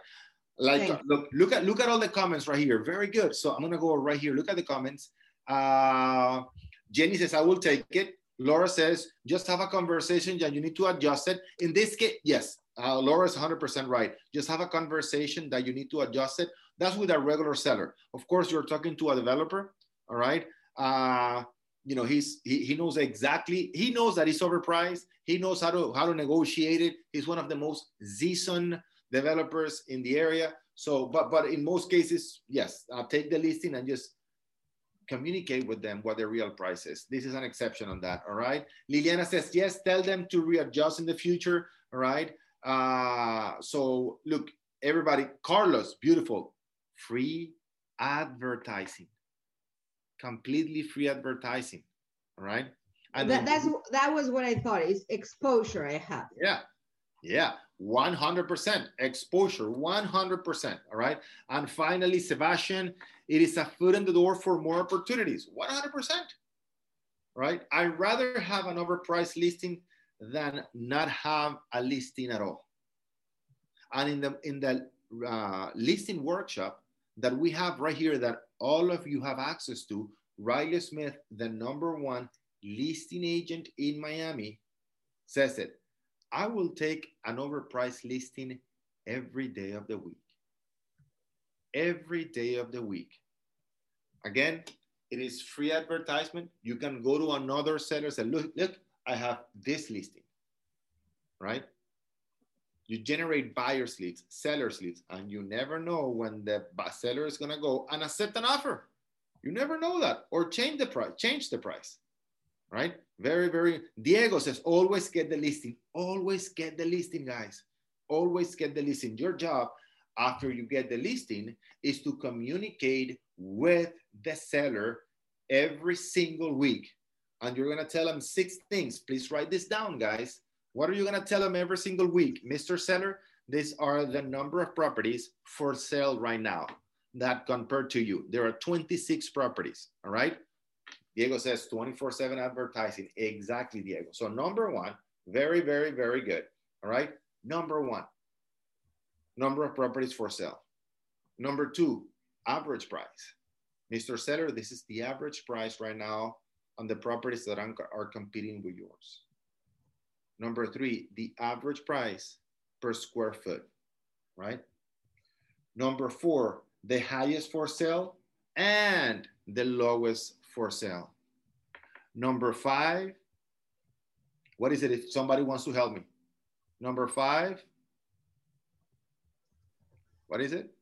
Like, look at all the comments right here. Very good. So I'm going to go right here. Look at the comments. Jenny says, I will take it. Laura says, just have a conversation that you need to adjust it. In this case, yes, Laura's 100% right. Just have a conversation that you need to adjust it. That's with a regular seller. Of course, you're talking to a developer. All right. You know, he knows exactly. He knows that it's overpriced. He knows how to negotiate it. He's one of the most seasoned developers in the area. So, but in most cases, yes, I'll take the listing and just communicate with them what their real price is. This is an exception on that, all right? Liliana says, yes, tell them to readjust in the future, all right? So look, everybody, Carlos, beautiful, free advertising, completely free advertising, all right? And that was what I thought, is exposure I have. Yeah, yeah, 100% exposure, 100%, all right? And finally, Sebastian, it is a foot in the door for more opportunities, 100%, right? I'd rather have an overpriced listing than not have a listing at all. And in the listing workshop that we have right here that all of you have access to, Riley Smith, the #1 listing agent in Miami, says it. I will take an overpriced listing every day of the week. Every day of the week. Again, it is free advertisement. You can go to another seller and say, look, I have this listing, right? You generate buyer's leads, seller's leads, and you never know when the seller is gonna go and accept an offer. You never know that, or change the price, right? Very, very, Diego says, always get the listing. Always get the listing, guys. Always get the listing. Your job after you get the listing is to communicate with the seller every single week. And you're gonna tell them 6 things. Please write this down, guys. What are you gonna tell them every single week? Mr. Seller, these are the number of properties for sale right now that compared to you. There are 26 properties, all right? Diego says 24/7 advertising. Exactly, Diego. So #1, very, very, very good, all right? #1, number of properties for sale. #2, average price. Mr. Seller, this is the average price right now on the properties that are competing with yours. #3, the average price per square foot, right? #4, the highest for sale and the lowest for sale. #5, what is it if somebody wants to help me? #5, what is it?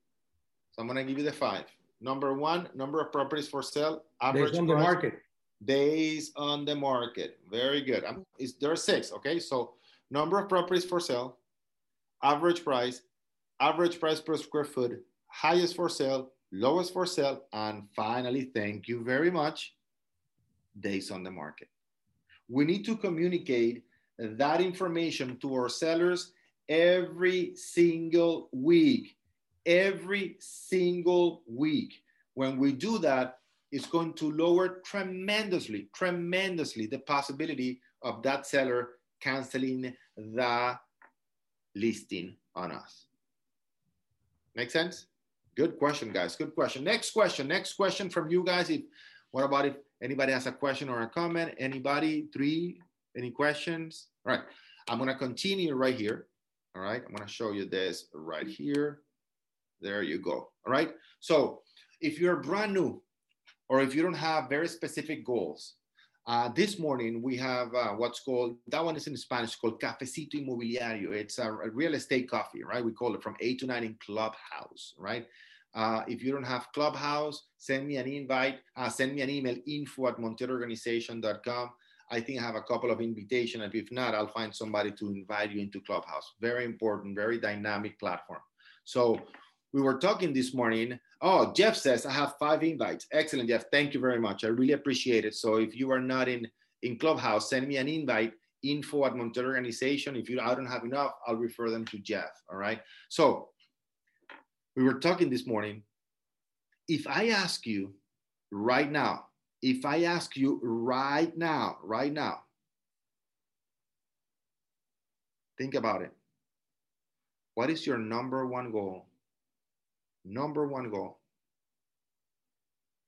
So I'm gonna give you the 5. #1, number of properties for sale, average on the market. Days on the market. Very good. There are 6, okay? So number of properties for sale, average price per square foot, highest for sale, lowest for sale, and finally, thank you very much, days on the market. We need to communicate that information to our sellers every single week. Every single week. When we do that, it's going to lower tremendously, tremendously the possibility of that seller canceling the listing on us. Make sense? Good question, guys. Good question. Next question from you guys. What about if anybody has a question or a comment? Anybody? 3? Any questions? All right. I'm going to continue right here. All right. I'm going to show you this right here. There you go. All right. So if you're brand new, or if you don't have very specific goals. This morning, we have what's called, that one is in Spanish, called Cafecito Inmobiliario. It's a real estate coffee, right? We call it from 8 to 9 in Clubhouse, right? If you don't have Clubhouse, send me an invite, send me an email, info@montielorganization.com. I think I have a couple of invitations, and if not, I'll find somebody to invite you into Clubhouse. Very important, very dynamic platform. So we were talking this morning. Oh, Jeff says, I have 5 invites. Excellent, Jeff. Thank you very much. I really appreciate it. So if you are not in Clubhouse, send me an invite, info@montielorganization.com. If I don't have enough, I'll refer them to Jeff, all right? So we were talking this morning. If I ask you right now, think about it. What is your #1 goal? #1 goal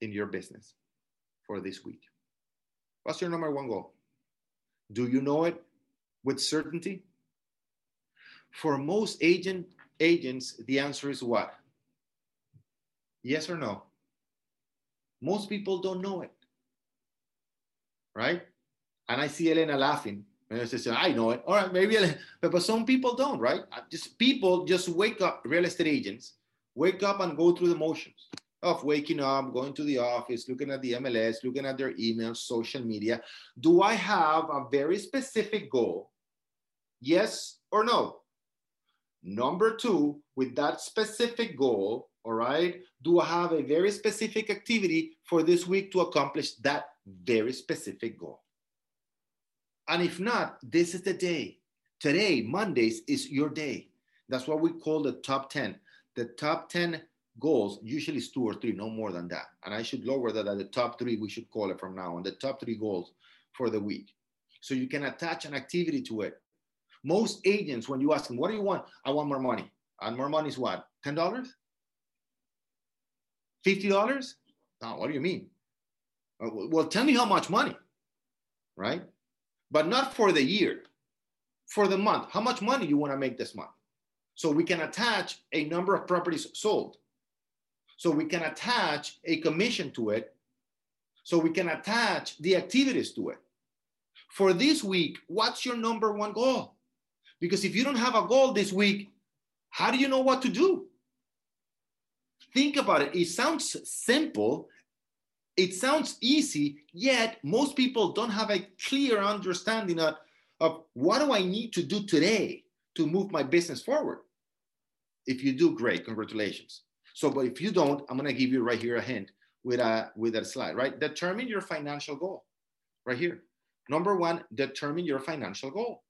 in your business for this week. What's your #1 goal? Do you know it with certainty? For most agents, the answer is what? Yes or no? Most people don't know it, right? And I see Elena laughing. And I said, I know it. All right, maybe, but some people don't, right? Just people just wake up, real estate agents, wake up and go through the motions of waking up, going to the office, looking at the MLS, looking at their emails, social media. Do I have a very specific goal? Yes or no? Number two, with that specific goal, all right, do I have a very specific activity for this week to accomplish that very specific goal? And if not, this is the day. Today, Mondays, is your day. That's what we call the top 10. The top 10 goals usually is 2 or 3, no more than that. And I should lower that at the top 3, we should call it from now on, the top 3 goals for the week. So you can attach an activity to it. Most agents, when you ask them, what do you want? I want more money. And more money is what? $10? $50? No, what do you mean? Well, tell me how much money, right? But not for the year, for the month. How much money you want to make this month? So we can attach a number of properties sold. So we can attach a commission to it. So we can attach the activities to it. For this week, what's your number one goal? Because if you don't have a goal this week, how do you know what to do? Think about it. It sounds simple. It sounds easy, yet most people don't have a clear understanding of what do I need to do today to move my business forward? If you do, great, congratulations. So, but if you don't, I'm gonna give you right here a hint with a slide, right? Determine your financial goal, right here. Number one, determine your financial goal.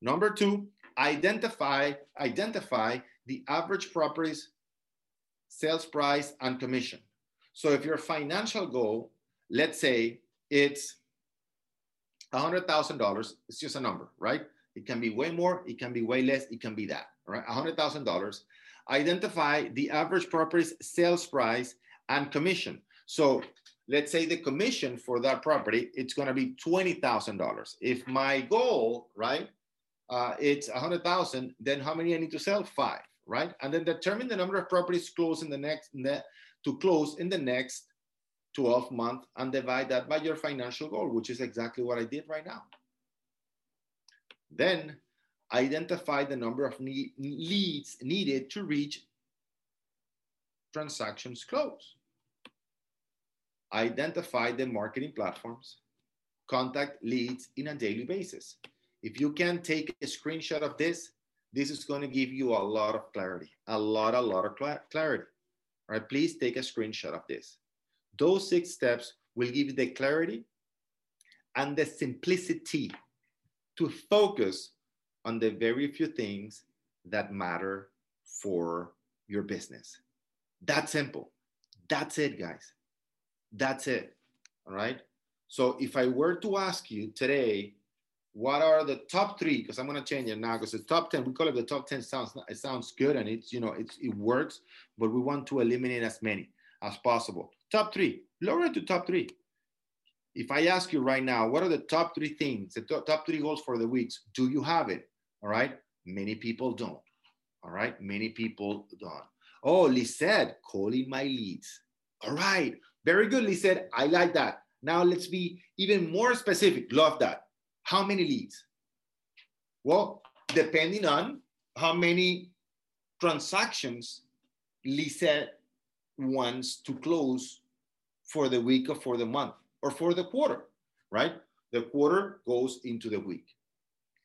Number two, identify the average properties, sales price, and commission. So if your financial goal, let's say it's $100,000, it's just a number, right? It can be way more, it can be way less, it can be that, right? $100,000. Identify the average property's sales price and commission. So let's say the commission for that property, it's gonna be $20,000. If my goal, right, it's 100,000, then how many I need to sell? 5, right? And then determine the number of properties closed in the next, to close in the next 12 months and divide that by your financial goal, which is exactly what I did right now. Then identify the number of leads needed to reach transactions close. Identify the marketing platforms, contact leads in a daily basis. If you can take a screenshot of this, this is going to give you a lot of clarity, a lot of clarity. All right, please take a screenshot of this. Those 6 steps will give you the clarity and the simplicity to focus on the very few things that matter for your business. That's simple. That's it, guys. That's it. All right. So if I were to ask you today, what are the top 3? Because I'm going to change it now because the top 10, we call it the top 10. It sounds good and it's, you know, it works, but we want to eliminate as many as possible. Top 3, lower it to top 3. If I ask you right now, what are the top 3 things, the top 3 goals for the weeks? Do you have it? All right. Many people don't. All right. Many people don't. Oh, Lisette, calling my leads. All right. Very good, Lisette. I like that. Now let's be even more specific. Love that. How many leads? Well, depending on how many transactions Lisette wants to close for the week or for the month or for the quarter, right? The quarter goes into the week.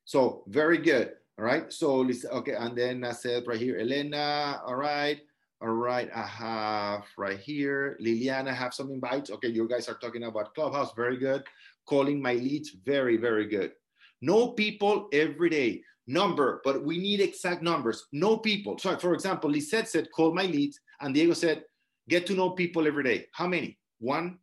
So very good, all right? So, Lisette, okay, and then I said right here, Elena, all right, I have right here, Liliana, I have some invites. Okay, you guys are talking about Clubhouse, very good. Calling my leads, very, very good. No people every day. Number, but we need exact numbers. No people. So, for example, Lisette said, call my leads. And Diego said, get to know people every day. How many? 1,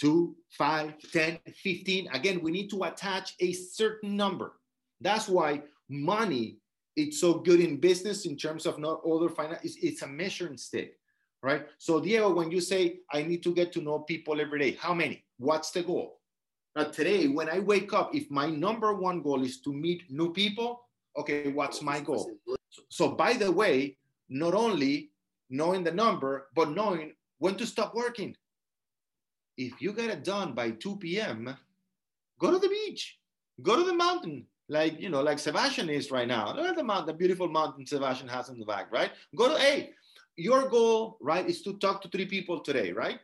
2, 5, 10, 15. Again, we need to attach a certain number. That's why money, it's so good in business in terms of not other finance. It's a measuring stick, right? So, Diego, when you say, I need to get to know people every day, how many? What's the goal? Now today, when I wake up, if my number one goal is to meet new people, okay, what's my goal? So by the way, not only knowing the number, but knowing when to stop working. If you get it done by 2 p.m., go to the beach. Go to the mountain, like, you know, like Sebastian is right now. Look at the mountain, the beautiful mountain Sebastian has in the back, right? Go to A. Your goal, right, is to talk to 3 people today, right?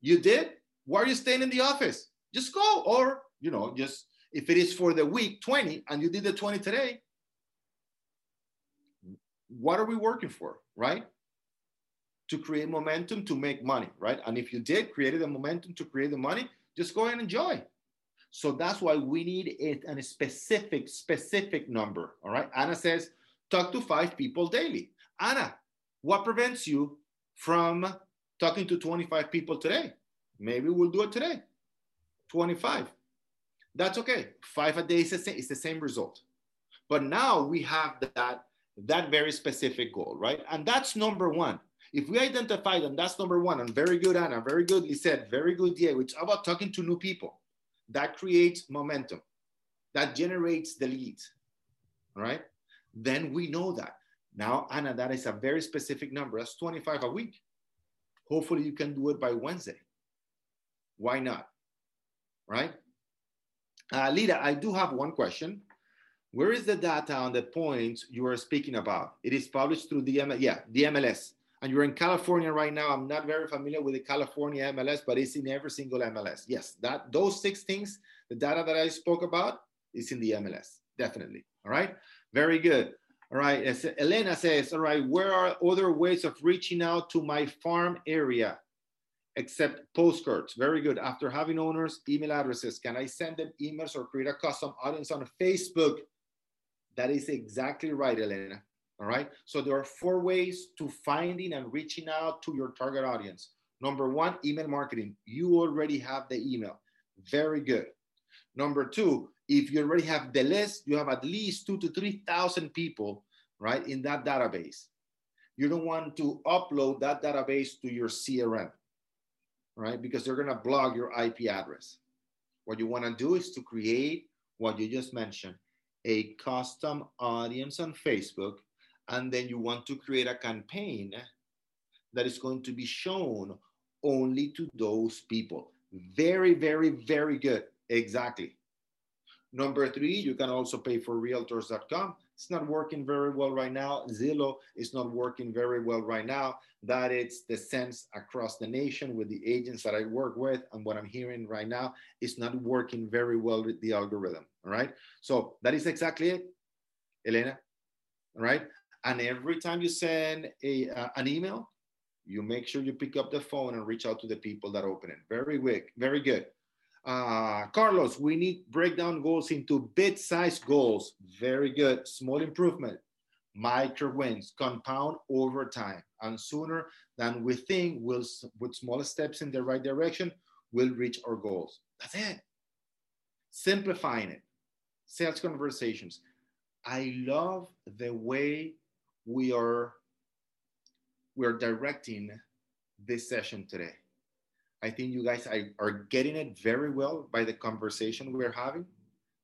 You did? Why are you staying in the office? Just go. Or, you know, just if it is for the week 20 and you did the 20 today, what are we working for, right? To create momentum, to make money, right? And if you did create the momentum to create the money, just go and enjoy. So that's why we need it and a specific number, all right? Anna says, talk to 5 people daily. Anna, what prevents you from talking to 25 people today? Maybe we'll do it today, 25. That's okay, 5 a day is the same result. But now we have that very specific goal, right? And that's number one. If we identify them, that's number one. And very good, Anna, very good, Lisette, very good, Diego. It's about talking to new people. That creates momentum. That generates the lead, all right? Then we know that. Now, Anna, that is a very specific number. That's 25 a week. Hopefully you can do it by Wednesday. Why not, right? Lida, I do have one question. Where is the data on the points you are speaking about? It is published through the MLS. And you're in California right now. I'm not very familiar with the California MLS, but it's in every single MLS. Yes, those 6 things, the data that I spoke about is in the MLS, definitely. All right, very good. All right, as Elena says, all right, where are other ways of reaching out to my farm area except postcards? Very good. After having owners' email addresses, can I send them emails or create a custom audience on Facebook? That is exactly right, Elena. All right, so there are 4 ways to finding and reaching out to your target audience. Number 1, email marketing. You already have the email. Very good. Number 2, if you already have the list, you have at least 2,000 to 3,000 people, right, in that database. You don't want to upload that database to your CRM, right, because they're going to block your IP address. What you want to do is to create what you just mentioned, a custom audience on Facebook. And then you want to create a campaign that is going to be shown only to those people. Very, very, very good. Exactly. Number 3, you can also pay for Realtors.com. It's not working very well right now. Zillow is not working very well right now. That is the sense across the nation with the agents that I work with, and what I'm hearing right now is not working very well with the algorithm. All right. So that is exactly it, Elena. All right. And every time you send an email, you make sure you pick up the phone and reach out to the people that open it. Very quick, very good. Carlos, we need breakdown goals into bit-sized goals. Very good. Small improvement, micro wins, compound over time. And sooner than we think, with small steps in the right direction, we'll reach our goals. That's it. Simplifying it. Sales conversations. I love the way we're directing this session today. I think you guys are getting it very well by the conversation we're having,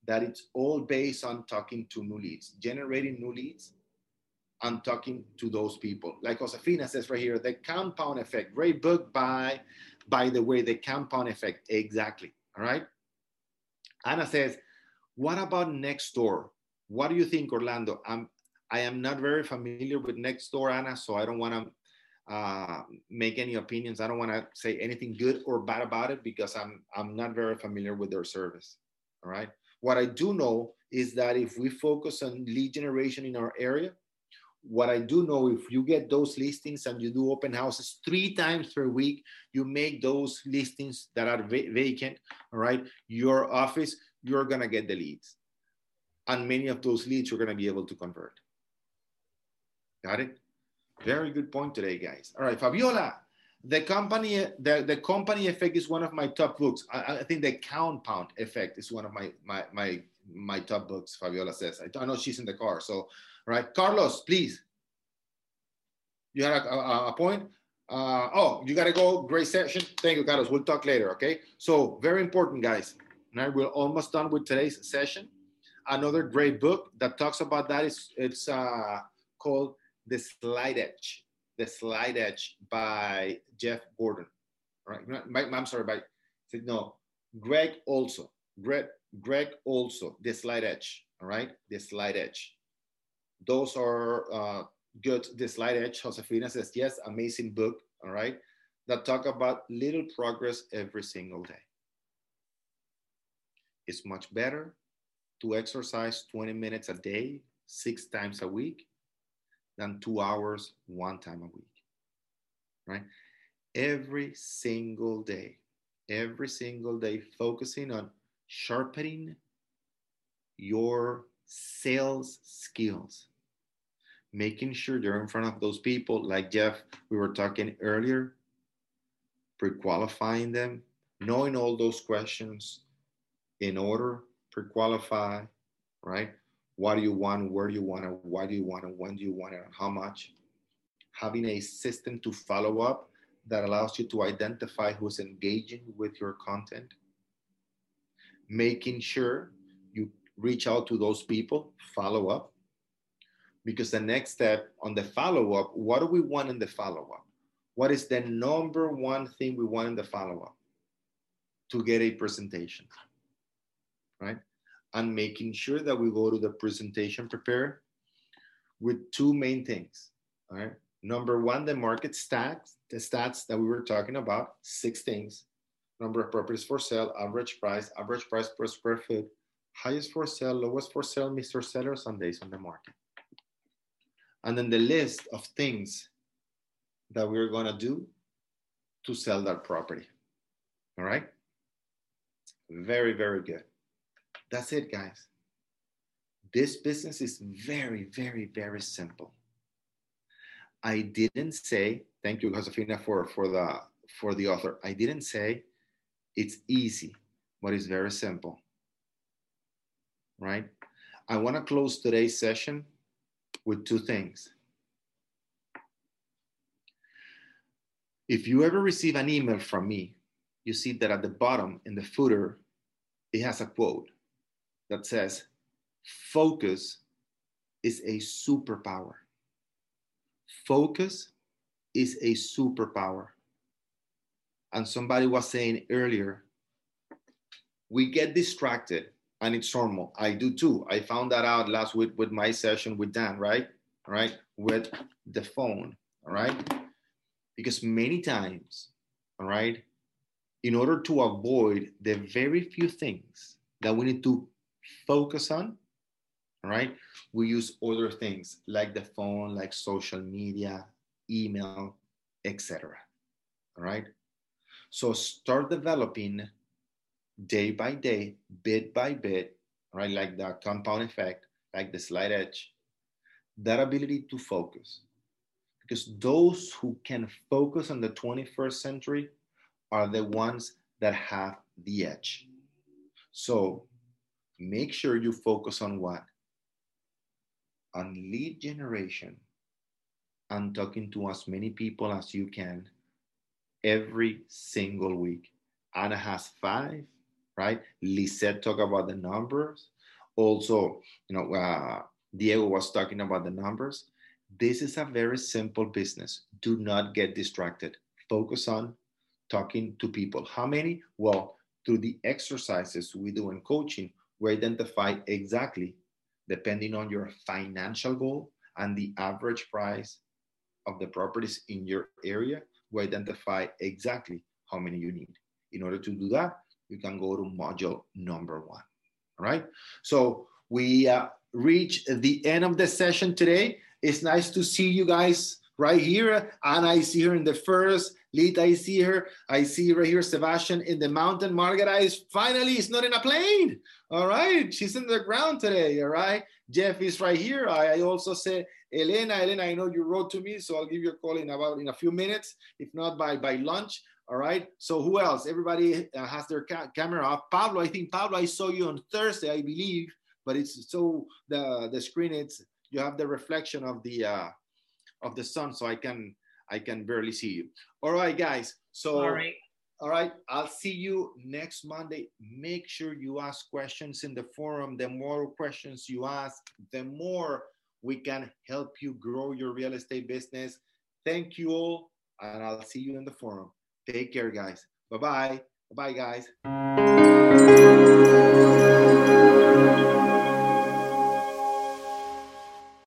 that it's all based on talking to new leads, generating new leads, and talking to those people. Like Josefina says right here, The Compound Effect, great book by the way, The Compound Effect, exactly, all right? Anna says, what about next door? What do you think, Orlando? I am not very familiar with Nextdoor, Anna, so I don't want to make any opinions. I don't want to say anything good or bad about it because I'm not very familiar with their service, all right? What I do know is that if we focus on lead generation in our area, what I do know, if you get those listings and you do open houses 3 times per week, you make those listings that are vacant, all right, your office, you're going to get the leads. And many of those leads you're going to be able to convert. Got it? Very good point today, guys. All right, Fabiola, the company effect is one of my top books. I think The Compound Effect is one of my top books, Fabiola says. I know she's in the car, so, right. Carlos, please. You had a point? Oh, you got to go. Great session. Thank you, Carlos. We'll talk later, okay? So very important, guys. All right, we're almost done with today's session. Another great book that talks about that is it's called The Slight Edge. The Slight Edge by Jeff Gordon. All right? I'm sorry, by Greg also. Greg Greg also, The Slight Edge, all right? The Slight Edge. Those are good. The Slight Edge, Josefina says, yes, amazing book, all right? That talk about little progress every single day. It's much better to exercise 20 minutes a day, 6 times a week, than 2 hours, 1 time a week, right? Every single day, focusing on sharpening your sales skills, making sure you're in front of those people like Jeff, we were talking earlier, pre-qualifying them, knowing all those questions in order, pre-qualify, right? What do you want? Where do you want it? Why do you want it? When do you want it? And how much? Having a system to follow up that allows you to identify who's engaging with your content. Making sure you reach out to those people, follow up. Because the next step on the follow-up, what do we want in the follow-up? What is the number one thing we want in the follow-up? To get a presentation, right? And making sure that we go to the presentation prepared with 2 main things, all right? Number one, the market stats, the stats that we were talking about, 6 things. Number of properties for sale, average price per square foot, highest for sale, lowest for sale, Mr. Seller, and days on the market. And then the list of things that we're gonna do to sell that property, all right? Very, very good. That's it, guys. This business is very, very, very simple. I didn't say, thank you, Josefina, for the author. I didn't say it's easy, but it's very simple, right? I want to close today's session with 2 things. If you ever receive an email from me, you see that at the bottom in the footer, it has a quote that says, focus is a superpower. Focus is a superpower. And somebody was saying earlier, we get distracted and it's normal. I do too. I found that out last week with my session with Dan, right? All right, with the phone, all right? Because many times, all right, in order to avoid the very few things that we need to focus on, all right, we use other things like the phone, like social media, email, etc. All right, so start developing day by day, bit by bit, right, like the compound effect, like the slight edge, that ability to focus, because those who can focus on the 21st century are the ones that have the edge. So make sure you focus on what? On lead generation and talking to as many people as you can every single week. Anna has 5, right? Lisette talked about the numbers. Also, you know, Diego was talking about the numbers. This is a very simple business. Do not get distracted. Focus on talking to people. How many? Well, through the exercises we do in coaching, we identify exactly, depending on your financial goal and the average price of the properties in your area, we identify exactly how many you need. In order to do that, you can go to module number 1, all right? So we reach the end of the session today. It's nice to see you guys right here. And I see her in the first, Lita, I see her. I see right here, Sebastian in the mountain. Margarita is finally, it's not in a plane. All right, she's in the ground today, all right? Jeff is right here. I also said, Elena, I know you wrote to me, so I'll give you a call in a few minutes, if not by lunch, all right? So who else? Everybody has their camera off. Pablo, I think, Pablo, I saw you on Thursday, I believe, but it's so the screen, it's you have the reflection of the sun, so I can barely see you. All right, guys. So, all right. I'll see you next Monday. Make sure you ask questions in the forum. The more questions you ask, the more we can help you grow your real estate business. Thank you all, and I'll see you in the forum. Take care, guys. Bye-bye. Bye-bye, guys.